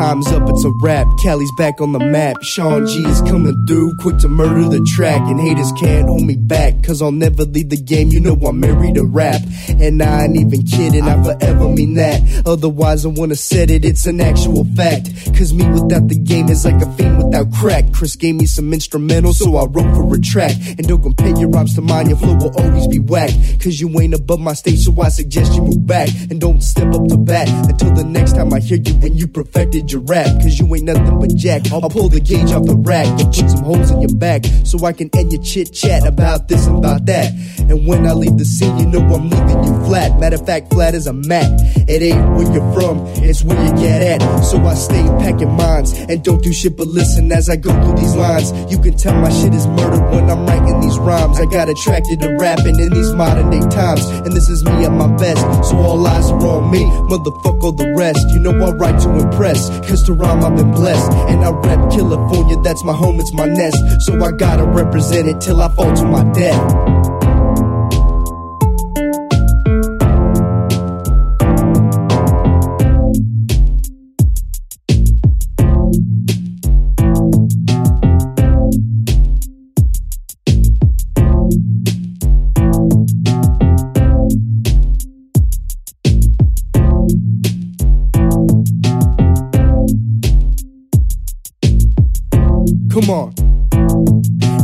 time's up, it's a wrap. Cali's back on the map. Sean G is coming through, quick to murder the track. And haters can't hold me back, cause I'll never leave the game. You know I'm married to rap. And I ain't even kidding, I forever mean that. Otherwise I wouldn't have said it, it's an actual fact. Cause me without the game is like a fiend without crack. Chris gave me some instrumentals, so I wrote for a track. And don't compare your rhymes to mine, your flow will always be whack. Cause you ain't above my stage, so I suggest you move back. And don't step up to bat until the next time I hear you and you perfected your rap. Cause you ain't nothing but jack. I'll pull the gauge off the rack and put some holes in your back, so I can end your chit chat about this and about that. And when I leave the scene, you know I'm leaving you flat. Matter of fact, flat as a mat. It ain't where you're from, it's where you get at. So I stay packing minds and don't do shit but listen as I go through these lines. You can tell my shit is murder when I'm writing these rhymes. I got attracted to rapping in these modern day times, and this is me at my best. So all eyes are on me, motherfuck all the rest. You know I write to impress, cause to rhyme I've been blessed. And I rap California, that's my home, it's my nest. So I gotta represent it till I fall to my death. Come on.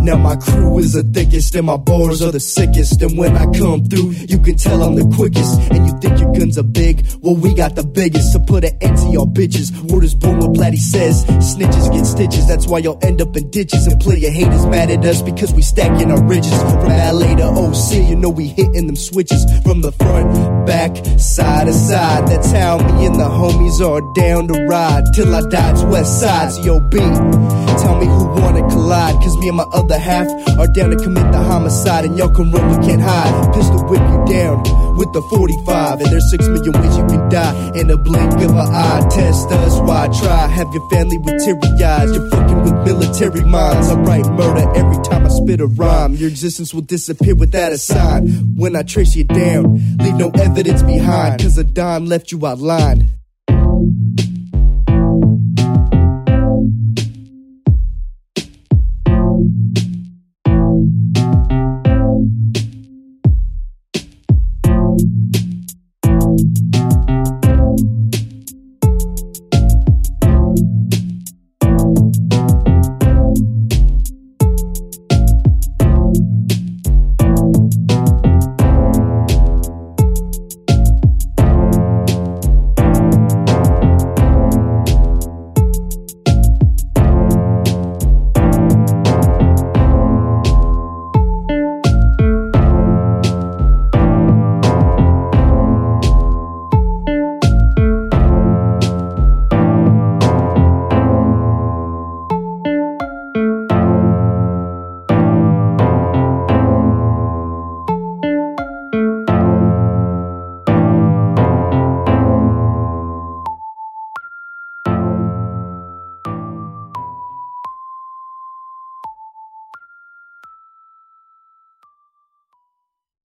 Now my crew is the thickest and my bars are the sickest. And when I come through, you can tell I'm the quickest. And you think your guns are big? Well, we got the biggest. So put an end to y'all bitches. Word is born, what Blatty says. Snitches get stitches. That's why y'all end up in ditches. And play your haters mad at us because we stacking our riches. From LA to OC, you know we hitting them switches. From the front, back, side to side. That's how me and the homies are down to ride. Till I die, it's West Side's yo B. Tell me who wanna collide, cause me and my other half are down to commit the homicide. And y'all can run, we can't hide. Pistol whip you down with the 45. And there's 6 million ways you can die in a blink of an eye. Test us, why try? Have your family with teary eyes. You're fucking with military minds. I write murder every time I spit a rhyme. Your existence will disappear without a sign. When I trace you down, leave no evidence behind, cause a dime left you outlined.